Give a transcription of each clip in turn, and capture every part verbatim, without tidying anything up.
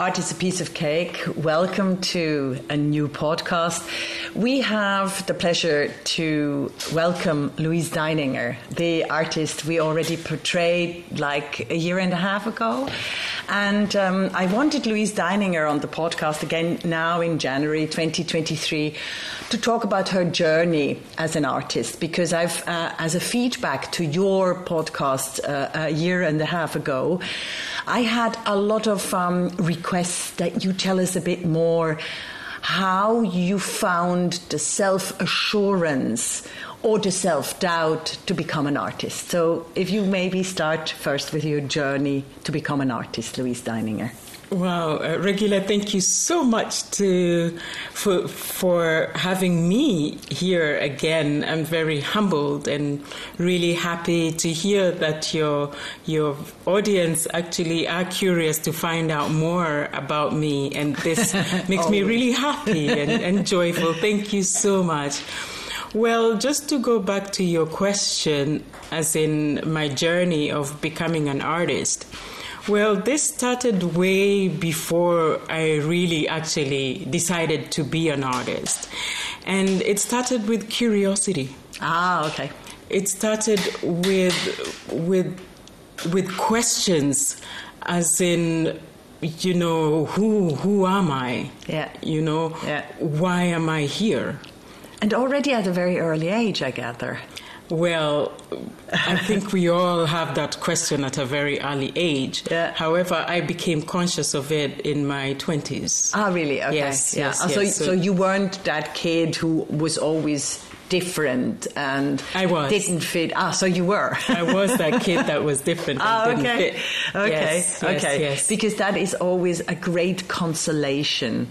Art is a piece of cake. Welcome to a new podcast. We have the pleasure to welcome Louise Deininger, the artist we already portrayed like a year and a half ago. And um, I wanted Louise Deininger on the podcast again now in January twenty twenty-three to talk about her journey as an artist, because I've, uh, as a feedback to your podcast uh, a year and a half ago, I had a lot of um, requests that you tell us a bit more how you found the self-assurance or the self-doubt to become an artist. So if you maybe start first with your journey to become an artist, Louise Deininger. Wow, uh, Regula, thank you so much to, for, for having me here again. I'm very humbled and really happy to hear that your your audience actually are curious to find out more about me. And this makes me really happy and, and joyful. Thank you so much. Well, just to go back to your question, as in my journey of becoming an artist. Well, this started way before I really actually decided to be an artist. And it started with curiosity. Ah, okay. It started with with with questions, as in, you know, who who am I? Yeah. You know, yeah. Why am I here? And already at a very early age, I gather. Well, I think we all have that question at a very early age. Yeah. However, I became conscious of it in my twenties. Ah, really? Okay. Yes, yeah. yes, oh, so, yes. So you weren't that kid who was always different and I was. didn't fit. Ah, so you were. I was that kid that was different and ah, okay. didn't fit. Okay, yes, okay. Yes, yes. Because that is always a great consolation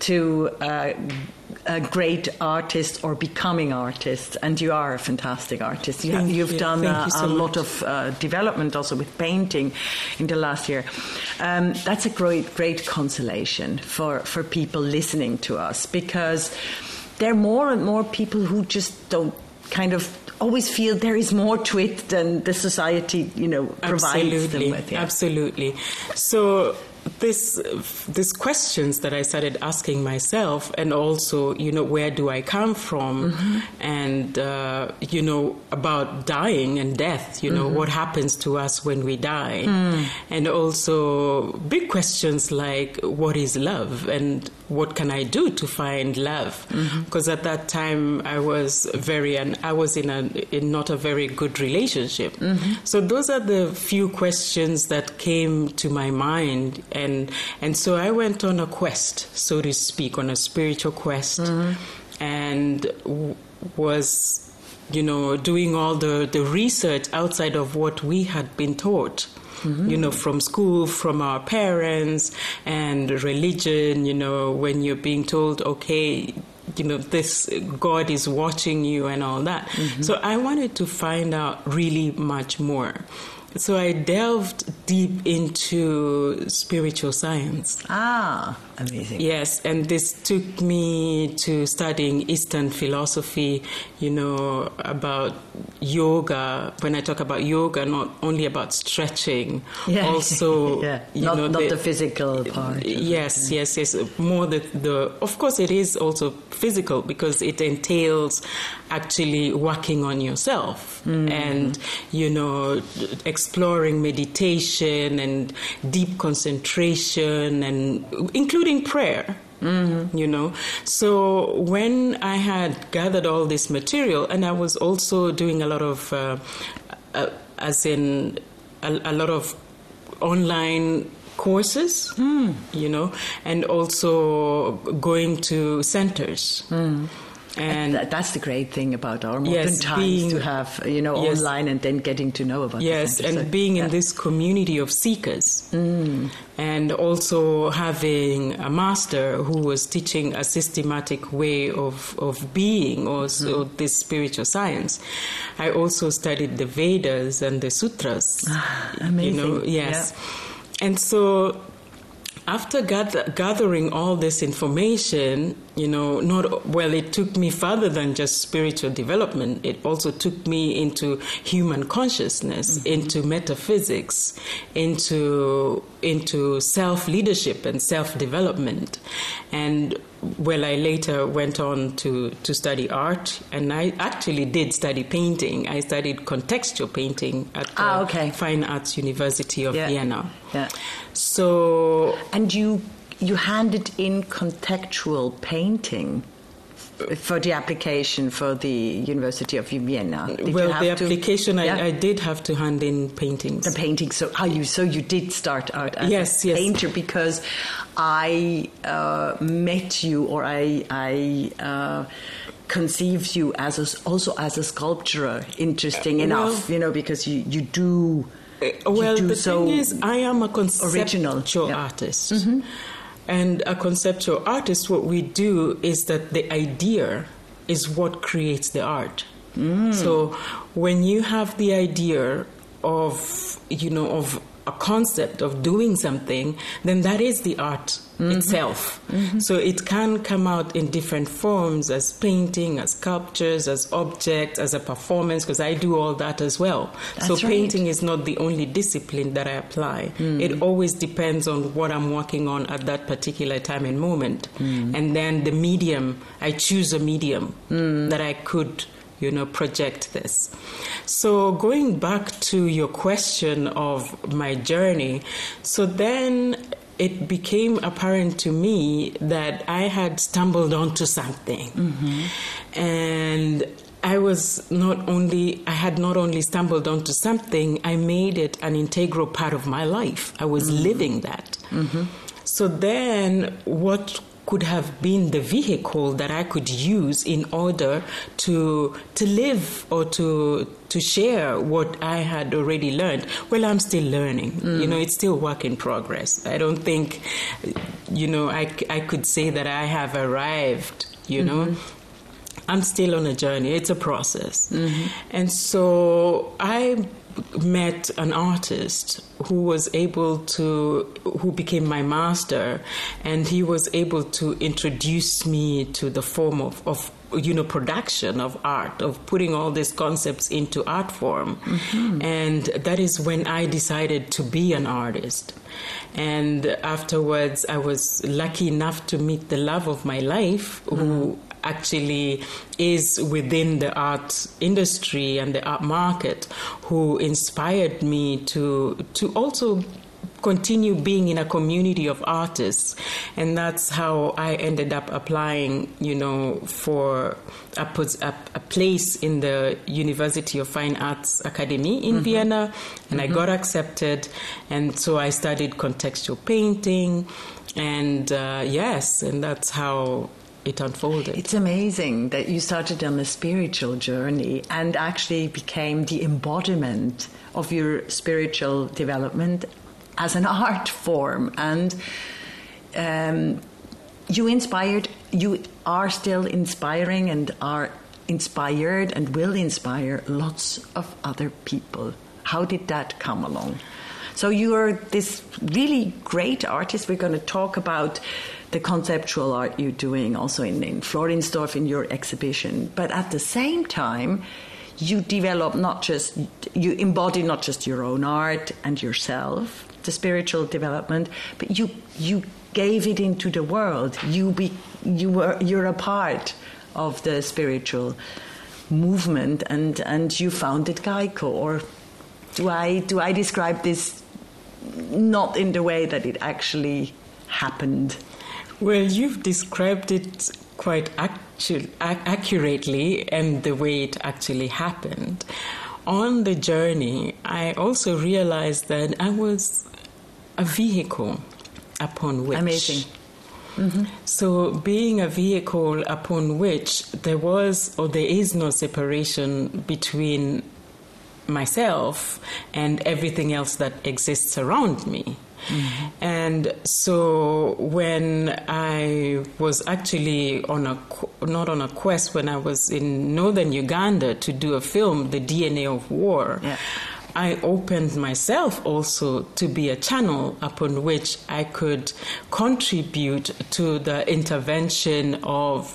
to... Uh, a great artist or becoming artist, and you are a fantastic artist. You have, you've you. done a, you so a lot of uh, development also with painting in the last year. Um, that's a great, great consolation for, for people listening to us, because there are more and more people who just don't kind of always feel there is more to it than the society, you know, provides absolutely. them with. Yeah. Absolutely. So... This, these questions that I started asking myself, and also, you know, where do I come from? Mm-hmm. And, uh, you know, about dying and death, you mm-hmm. know, what happens to us when we die? Mm. And also big questions like, what is love? And what can I do to find love? Because mm-hmm. at that time I was very, and I was in a in not a very good relationship. Mm-hmm. So those are the few questions that came to my mind, and and so I went on a quest, so to speak, on a spiritual quest, mm-hmm. and w- was, you know, doing all the the research outside of what we had been taught. Mm-hmm. You know, from school, from our parents and religion, you know, when you're being told, okay, you know, this God is watching you and all that. Mm-hmm. So I wanted to find out really much more. So I delved deep into spiritual science. Ah, amazing. Yes, and this took me to studying Eastern philosophy, you know, about yoga. When I talk about yoga, not only about stretching, yeah. also... yeah. You not know, not the, the physical part. Yes, yes, yes. More the, the... Of course, it is also physical, because it entails actually working on yourself mm. and, you know... exploring meditation and deep concentration, and including prayer, mm-hmm. you know. So when I had gathered all this material, and I was also doing a lot of, uh, uh, as in a, a lot of online courses, mm. you know, and also going to centers. Mm. And th- that's the great thing about our modern yes, times, being, to have, you know, yes, online and then getting to know about yes, the Yes, and so, being yeah. in this community of seekers. Mm. And also having a master who was teaching a systematic way of, of being, or mm. this spiritual science. I also studied the Vedas and the Sutras. Ah, amazing. You know, yes. Yeah. And so... After gather, gathering all this information, you know, not well, it took me further than just spiritual development. It also took me into human consciousness, mm-hmm. into metaphysics, into into self-leadership and self-development. And well, I later went on to, to study art, and I actually did study painting. I studied contextual painting at the ah, okay. Fine Arts University of yeah. Vienna. Yeah. So, and you you handed in contextual painting for the application for the University of Vienna. Did well, you have the application, to, I, yeah? I did have to hand in paintings. The paintings. So, are you? So you did start out as yes, a yes. painter, because I uh, met you, or I, I uh, conceived you as a, also as a sculptor. Interesting uh, enough, well, you know, because you you do. Uh, well, you do the so thing is, I am a conceptual yeah. artist. Mm-hmm. And a conceptual artist, what we do is that the idea is what creates the art. Mm. So when you have the idea of, you know, of a concept of doing something, then that is the art mm-hmm. itself. Mm-hmm. So it can come out in different forms, as painting, as sculptures, as objects, as a performance, because I do all that as well. That's so painting right. is not the only discipline that I apply. Mm. It always depends on what I'm working on at that particular time and moment. Mm. And then the medium, I choose a medium mm. that I could, you know, project this. So going back to your question of my journey, so then it became apparent to me that I had stumbled onto something. Mm-hmm. And I was not only, I had not only stumbled onto something, I made it an integral part of my life. I was mm-hmm. living that. Mm-hmm. So then what could have been the vehicle that I could use in order to to live or to to share what I had already learned. Well, I'm still learning. Mm. You know, it's still work in progress. I don't think, you know, I, I could say that I have arrived, you mm-hmm. know. I'm still on a journey. It's a process. Mm-hmm. And so I met an artist who was able to, who became my master, and he was able to introduce me to the form of, of you know, production of art, of putting all these concepts into art form. Mm-hmm. And that is when I decided to be an artist. And afterwards, I was lucky enough to meet the love of my life, mm-hmm. who actually is within the art industry and the art market, who inspired me to to also continue being in a community of artists. And that's how I ended up applying, you know, for a, a, a place in the University of Fine Arts Academy in mm-hmm. Vienna, and mm-hmm. I got accepted. And so I studied contextual painting, and uh, yes, and that's how it unfolded. It's amazing that you started on a spiritual journey and actually became the embodiment of your spiritual development as an art form. And um, you inspired, you are still inspiring and are inspired and will inspire lots of other people. How did that come along? So you are this really great artist. We're going to talk about the conceptual art you're doing also in, in Floridsdorf in your exhibition. But at the same time, you develop not just, you embody not just your own art and yourself, the spiritual development, but you you gave it into the world. You be, you were you're a part of the spiritual movement, and, and you founded GECCO. Or do I do I describe this not in the way that it actually happened? Well, you've described it quite actu- ac- accurately, and the way it actually happened. On the journey, I also realized that I was a vehicle upon which... Amazing. Mm-hmm. So being a vehicle upon which there was or there is no separation between myself and everything else that exists around me. Mm-hmm. And so when I was actually on a, not on a quest, when I was in northern Uganda to do a film, The D N A of War, yeah. I opened myself also to be a channel upon which I could contribute to the intervention of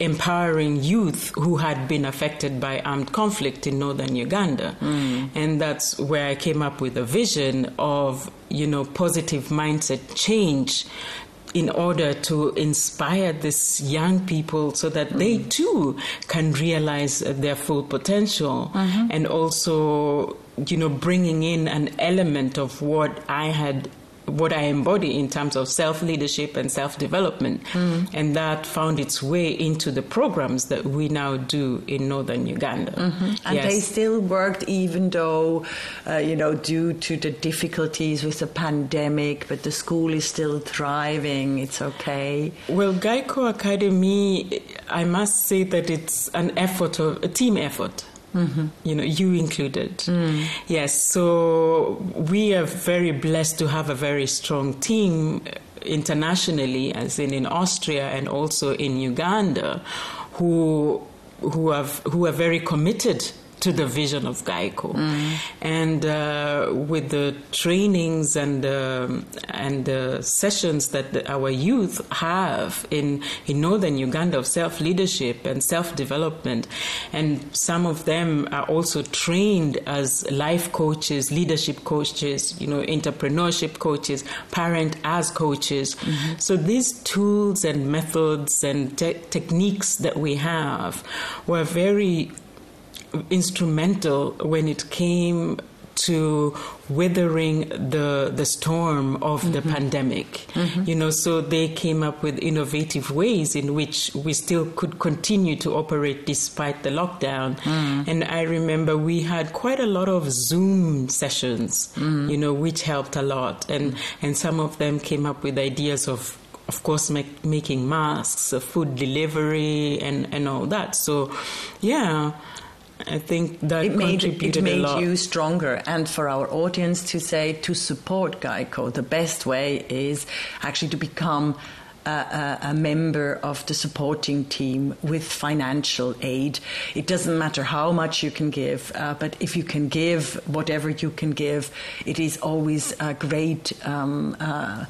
empowering youth who had been affected by armed conflict in northern Uganda. Mm. And that's where I came up with a vision of, you know, positive mindset change in order to inspire these young people so that mm. they too can realize their full potential, mm-hmm. and also, you know, bringing in an element of what I had what I embody in terms of self-leadership and self-development. Mm. And that found its way into the programs that we now do in northern Uganda. Mm-hmm. And yes. they still worked, even though, uh, you know, due to the difficulties with the pandemic, but the school is still thriving. It's okay. Well, GECCO Academy, I must say that it's an effort, of, a team effort. Mm-hmm. You know, you included. Mm. Yes, so we are very blessed to have a very strong team internationally, as in in Austria and also in Uganda, who who have who are very committed to the vision of GECCO. Mm. And uh, with the trainings and um, and the sessions that the, our youth have in, in northern Uganda of self-leadership and self-development, and some of them are also trained as life coaches, leadership coaches, you know, entrepreneurship coaches, parent as coaches. Mm-hmm. So these tools and methods and te- techniques that we have were very instrumental when it came to weathering the the storm of mm-hmm. the pandemic. Mm-hmm. You know, so they came up with innovative ways in which we still could continue to operate despite the lockdown. Mm. And I remember we had quite a lot of Zoom sessions, mm. you know, which helped a lot. And and some of them came up with ideas of Of course, make, making masks, uh, food delivery, and, and all that. So, yeah, I think that it made, contributed it made a lot. You stronger. And for our audience to say, to support GECCO, the best way is actually to become A, a member of the supporting team with financial aid. It doesn't matter how much you can give, uh, but if you can give whatever you can give, it is always a great, um, uh,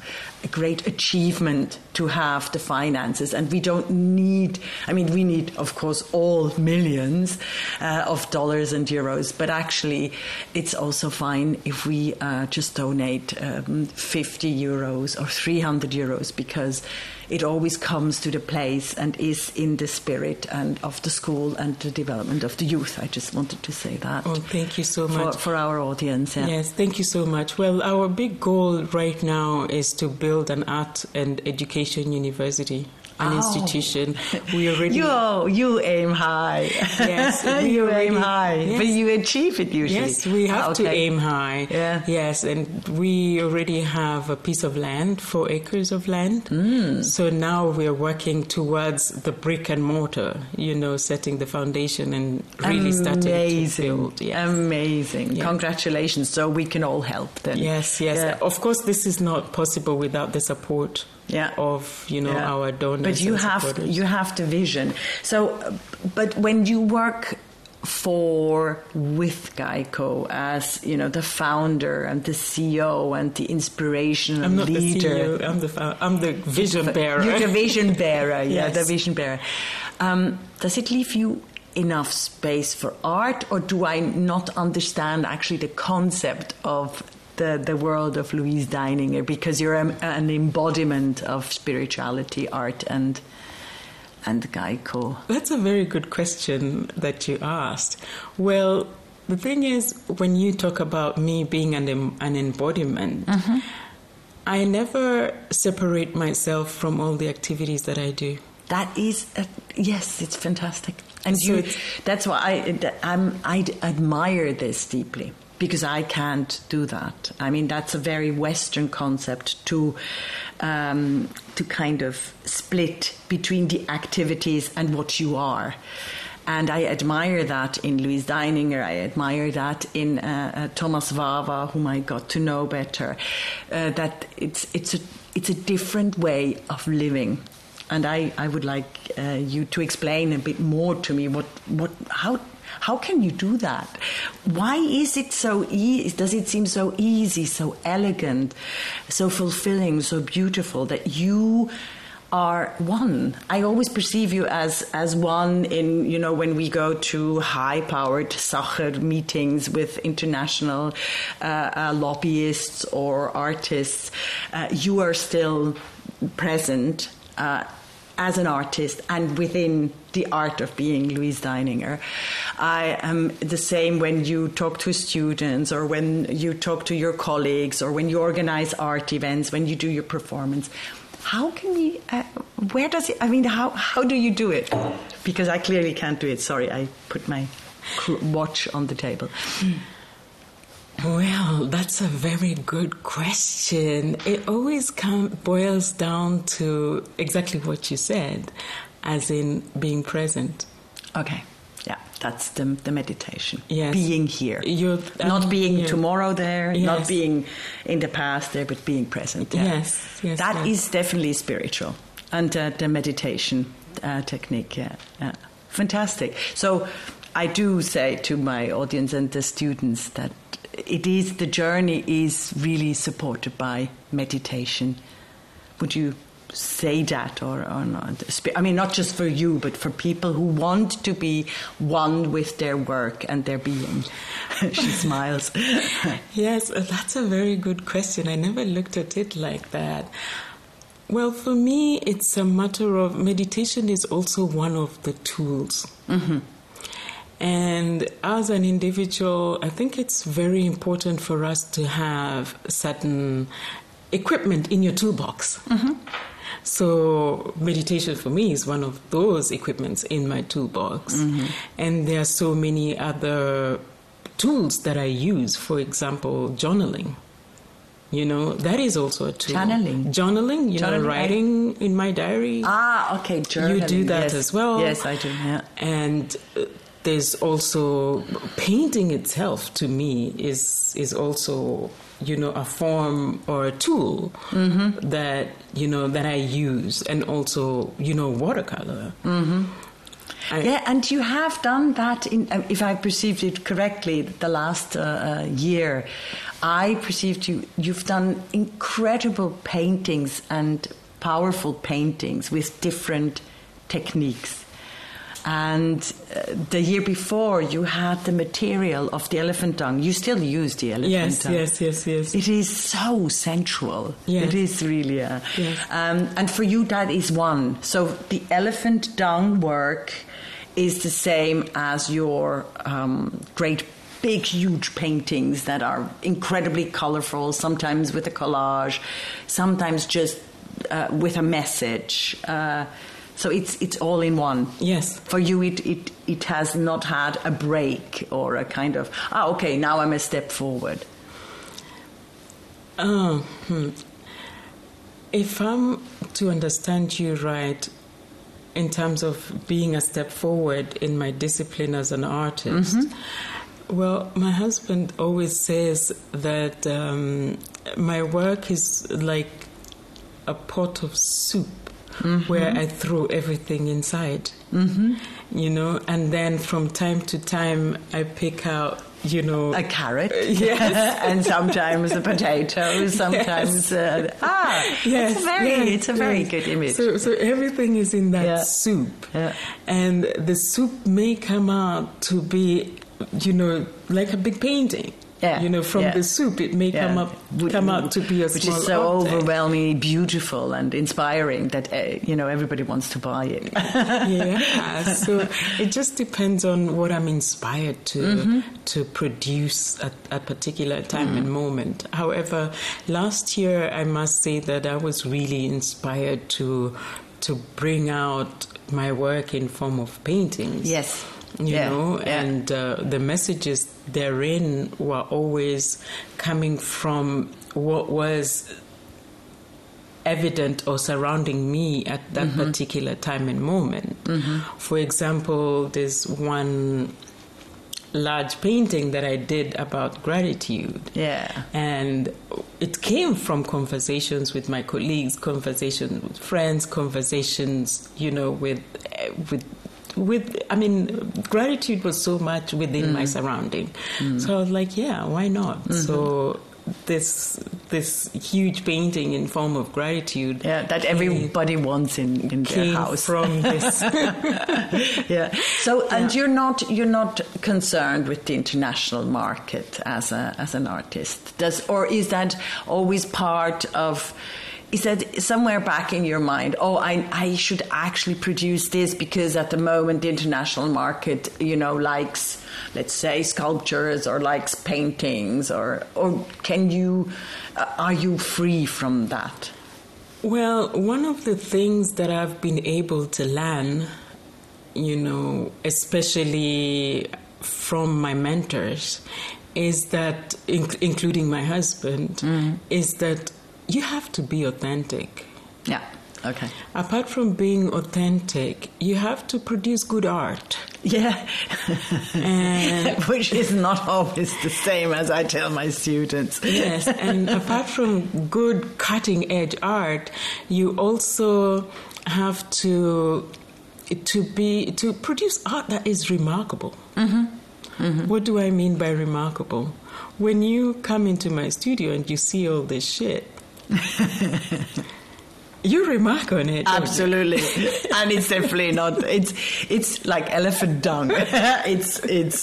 a great achievement to have the finances. And we don't need, I mean, we need, of course, all millions uh, of dollars and euros, but actually it's also fine if we uh, just donate um, fifty euros or three hundred euros, because it always comes to the place and is in the spirit and of the school and the development of the youth. I just wanted to say that. Oh, thank you so much. For, for our audience. Yeah. Yes, thank you so much. Well, our big goal right now is to build an art and education university. An oh. institution. We already you you aim high. Yes, we you already, aim high, yes. But you achieve it usually. Yes, we have okay. to aim high. Yeah. Yes, and we already have a piece of land, four acres of land. Mm. So now we are working towards the brick and mortar. You know, setting the foundation and really Amazing. starting to build. Yes. Amazing! Yeah. Congratulations! So we can all help then. Yes, yes. Yeah. Of course, this is not possible without the support. Yeah. Of, you know, yeah. our donors. But you have supporters. You have the vision. So, but when you work for with GECCO as, you know, the founder and the C E O and the inspirational I'm not leader, the C E O, I'm the I'm the vision bearer. You're the vision bearer. Yeah, yes. the vision bearer. Um, does it leave you enough space for art, or do I not understand actually the concept of The, the world of Louise Deininger, because you're a, an embodiment of spirituality, art, and and GECCO? That's a very good question that you asked. Well, the thing is, when you talk about me being an an embodiment, mm-hmm. I never separate myself from all the activities that I do. That is, a, yes, it's fantastic, and so you. That's why I I'm, I admire this deeply. Because I can't do that. I mean, that's a very Western concept to um, to kind of split between the activities and what you are. And I admire that in Louise Deininger. I admire that in uh, uh, Thomas Wawa, whom I got to know better. Uh, that it's it's a it's a different way of living. And I, I would like uh, you to explain a bit more to me what what how. How can you do that? Why is it so easy? Does it seem so easy, so elegant, so fulfilling, so beautiful that you are one. I always perceive you as as one in, you know, when we go to high-powered Sacher meetings with international uh, uh, lobbyists or artists. Uh, you are still present uh, as an artist and within the art of being Louise Deininger. I am the same when you talk to students or when you talk to your colleagues or when you organize art events, when you do your performance. How can we, uh, where does it, I mean, how, how do you do it? Because I clearly can't do it. Sorry, I put my watch on the table. Well, that's a very good question. It always come, boils down to exactly what you said, as in being present. Okay. Yeah, that's the the meditation. Yes. Being here. You're, um, not being here. Tomorrow there, yes. Not being in the past there, but being present. Yeah. Yes, yes. That yes. is definitely spiritual. And uh, the meditation uh, technique, yeah. yeah. Fantastic. So I do say to my audience and the students that it is, the journey is really supported by meditation. Would you say that or, or not? I mean, not just for you, but for people who want to be one with their work and their being. She smiles. Yes, that's a very good question. I never looked at it like that. Well, for me, it's a matter of meditation is also one of the tools. Mm-hmm. And as an individual, I think it's very important for us to have certain equipment in your toolbox. Mm-hmm. So meditation for me is one of those equipments in my toolbox. Mm-hmm. And there are so many other tools that I use. For example, journaling. You know, that is also a tool. Channeling. Journaling, you Journaling. know, writing in my diary. Ah, okay, journaling. You do that yes. as well. Yes, I do, yeah. And Uh, there's also painting itself, to me, is is also, you know, a form or a tool mm-hmm. that, you know, that I use. And also, you know, watercolor. Mm-hmm. I, yeah, and you have done that, in, if I perceived it correctly, the last uh, year. I perceived you, you've done incredible paintings and powerful paintings with different techniques. And uh, the year before, you had the material of the elephant tongue. You still use the elephant yes, tongue. Yes, yes, yes, yes. It is so sensual. Yes. It is really a, yes. um, and for you, that is one. So the elephant tongue work is the same as your um, great big, huge paintings that are incredibly colorful, sometimes with a collage, sometimes just uh, with a message. Uh, So it's it's all in one. Yes. For you, it, it, it has not had a break or a kind of, ah, okay, now I'm a step forward. Oh, hmm. If I'm to understand you right, in terms of being a step forward in my discipline as an artist, mm-hmm. well, my husband always says that um, my work is like a pot of soup. Mm-hmm. Where I throw everything inside, mm-hmm. you know, and then from time to time I pick out, you know, a carrot, uh, yes, and sometimes a potato, sometimes yes. uh, ah, yes, it's a very, yes, it's a very yes. good image. So, so everything is in that yeah. soup, yeah. and the soup may come out to be, you know, like a big painting. Yeah, you know, from yeah. the soup, it may yeah. come up, come out to be a which small which is so object. Overwhelmingly beautiful and inspiring that uh, you know everybody wants to buy it. yeah, so it just depends on what I'm inspired to mm-hmm. to produce at a particular time mm-hmm. and moment. However, last year I must say that I was really inspired to to bring out my work in form of paintings. Yes. You yeah, know, yeah. and uh, the messages therein were always coming from what was evident or surrounding me at that mm-hmm. particular time and moment. Mm-hmm. For example, there's one large painting that I did about gratitude. Yeah. And it came from conversations with my colleagues, conversations with friends, conversations, you know, with with. With, I mean, gratitude was so much within mm. my surrounding. Mm. So I was like, yeah, why not? Mm-hmm. So this this huge painting in form of gratitude. Yeah, that came, everybody wants in, in their house. From this. yeah. So, and yeah. you're not you're not concerned with the international market as a as an artist. Does or is that always part of? Is that somewhere back in your mind? Oh, I I should actually produce this because at the moment the international market, you know, likes, let's say, sculptures or likes paintings, or or can you, uh, are you free from that? Well, one of the things that I've been able to learn, you know, especially from my mentors, is that, in- including my husband, mm-hmm. is that. You have to be authentic. Yeah, okay. Apart from being authentic, you have to produce good art. Yeah. and Which is not always the same, as I tell my students. yes, and apart from good cutting-edge art, you also have to to be to produce art that is remarkable. Mm-hmm. Mm-hmm. What do I mean by remarkable? When you come into my studio and you see all this shit, you remark on it. Absolutely. And it's definitely not it's it's like elephant dung. it's it's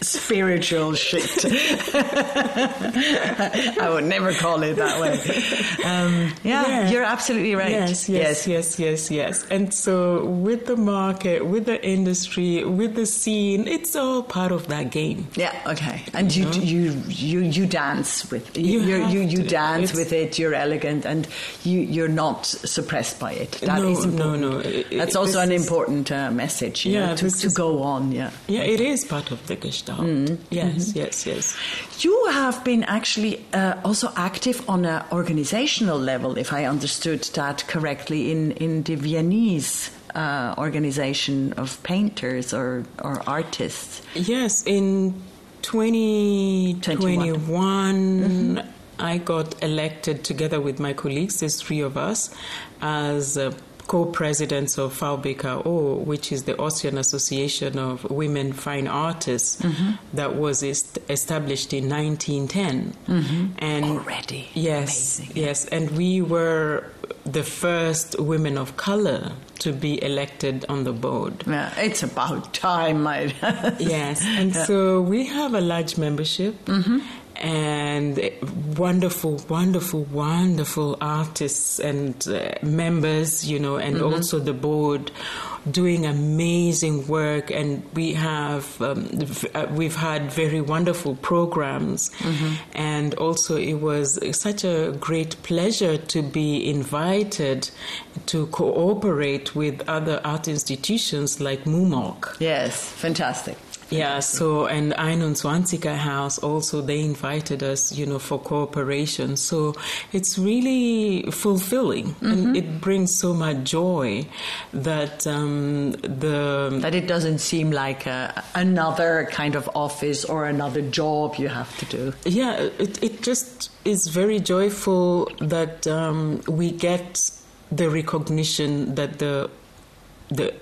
spiritual shit. I would never call it that way. Um, yeah, yeah, you're absolutely right. Yes, yes, yes, yes, yes, yes. And so with the market, with the industry, with the scene, it's all part of that game. Yeah, okay. And you you you, you, you dance with you you you, you dance it's, with it, you're elegant and you, you're not not suppressed by it. That no, is important. No, no. It, That's also an is, important uh, message you yeah, know, to, to is, go on. Yeah, yeah, it is part of the Gestalt. Mm-hmm. Yes, mm-hmm. yes, yes. You have been actually uh, also active on an organizational level, if I understood that correctly, in, in the Viennese uh, organization of painters or, or artists. Yes, in twenty twenty-one. twenty-one mm-hmm. I got elected together with my colleagues, there's three of us, as uh, co-presidents of FAUBICAO, which is the Austrian Association of Women Fine Artists, mm-hmm. that was est- established in nineteen ten. Mm-hmm. And already. Yes. Amazing. Yes. And we were the first women of color to be elected on the board. Yeah, it's about time. I yes. And yeah. so we have a large membership. Mm-hmm. And wonderful, wonderful, wonderful artists and uh, members, you know, and mm-hmm. also the board doing amazing work. And we have, um, we've had very wonderful programs. Mm-hmm. And also it was such a great pleasure to be invited to cooperate with other art institutions like MUMOK. Yes, fantastic. Yeah, so, and einundzwanziger Haus also, they invited us, you know, for cooperation. So it's really fulfilling, mm-hmm. and it brings so much joy that um, the... That it doesn't seem like a, another kind of office or another job you have to do. Yeah, it, it just is very joyful that um, we get the recognition that the the...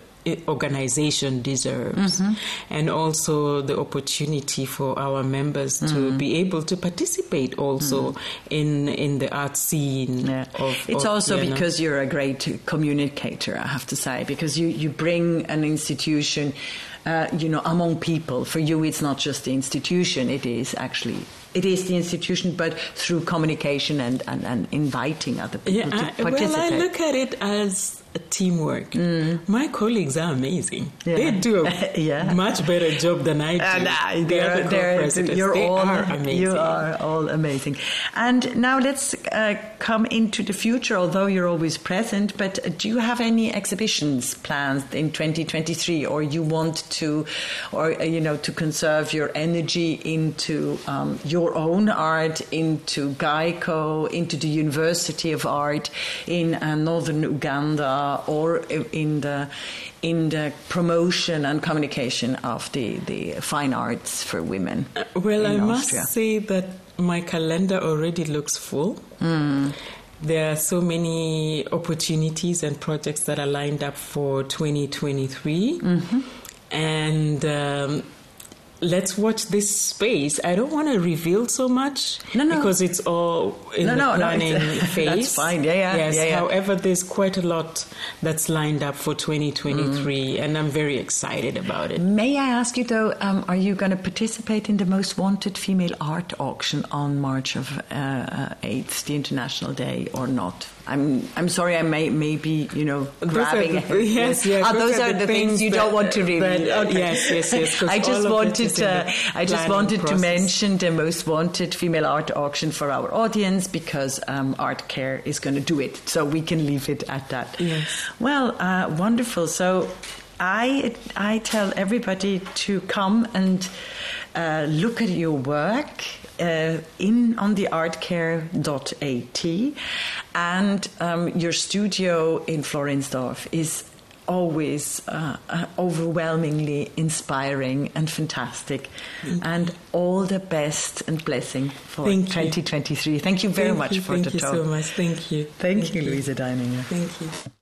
organization deserves, mm-hmm. and also the opportunity for our members mm-hmm. to be able to participate also mm-hmm. in in the art scene. Yeah. Of, it's of also Vienna. Because you're a great communicator, I have to say, because you, you bring an institution, uh, you know, among people. For you, it's not just the institution, it is actually... It is the institution, but through communication and, and, and inviting other people yeah, to participate. I, well, I look at it as a teamwork. Mm. My colleagues are amazing. Yeah. They do a yeah. much better job than I do. And, uh, they're, the they're, you're they all, are amazing. You are all amazing. And now let's uh, come into the future, although you're always present, but do you have any exhibitions planned in twenty twenty-three, or you want to, or you know, to conserve your energy into um, your own art, into GECCO, into the University of Art in uh, northern Uganda, or in the in the promotion and communication of the, the fine arts for women? Uh, well, I Austria. must say that my calendar already looks full. Mm. There are so many opportunities and projects that are lined up for twenty twenty-three, mm-hmm. and um, let's watch this space. I don't want to reveal so much no, no. because it's all in no, the no, planning no, phase. That's fine. Yeah, yeah. Yes. Yeah, yeah. However, there's quite a lot that's lined up for twenty twenty-three, mm. and I'm very excited about it. May I ask you though, um, are you going to participate in the Most Wanted Female Art Auction on March of uh, eighth, the International Day, or not? I'm I'm sorry, I may maybe you know grabbing. Those are, yes, yes. Oh, those, those are, are the things, things you don't want to reveal. Okay. Yes, yes, yes. I just wanted uh, I just wanted process. to mention the Most Wanted Female Art Auction for our audience, because um, Art Care is going to do it, so we can leave it at that. Yes. Well, uh, wonderful. So. I I tell everybody to come and uh, look at your work uh, in on the artcare dot a t, and um, your studio in Floridsdorf is always uh, uh, overwhelmingly inspiring and fantastic, mm-hmm. and all the best and blessing for twenty twenty-three. Thank you very thank much you, for the talk. Thank you so much. Thank you. Thank, thank you, you, Louise Deininger. Thank you.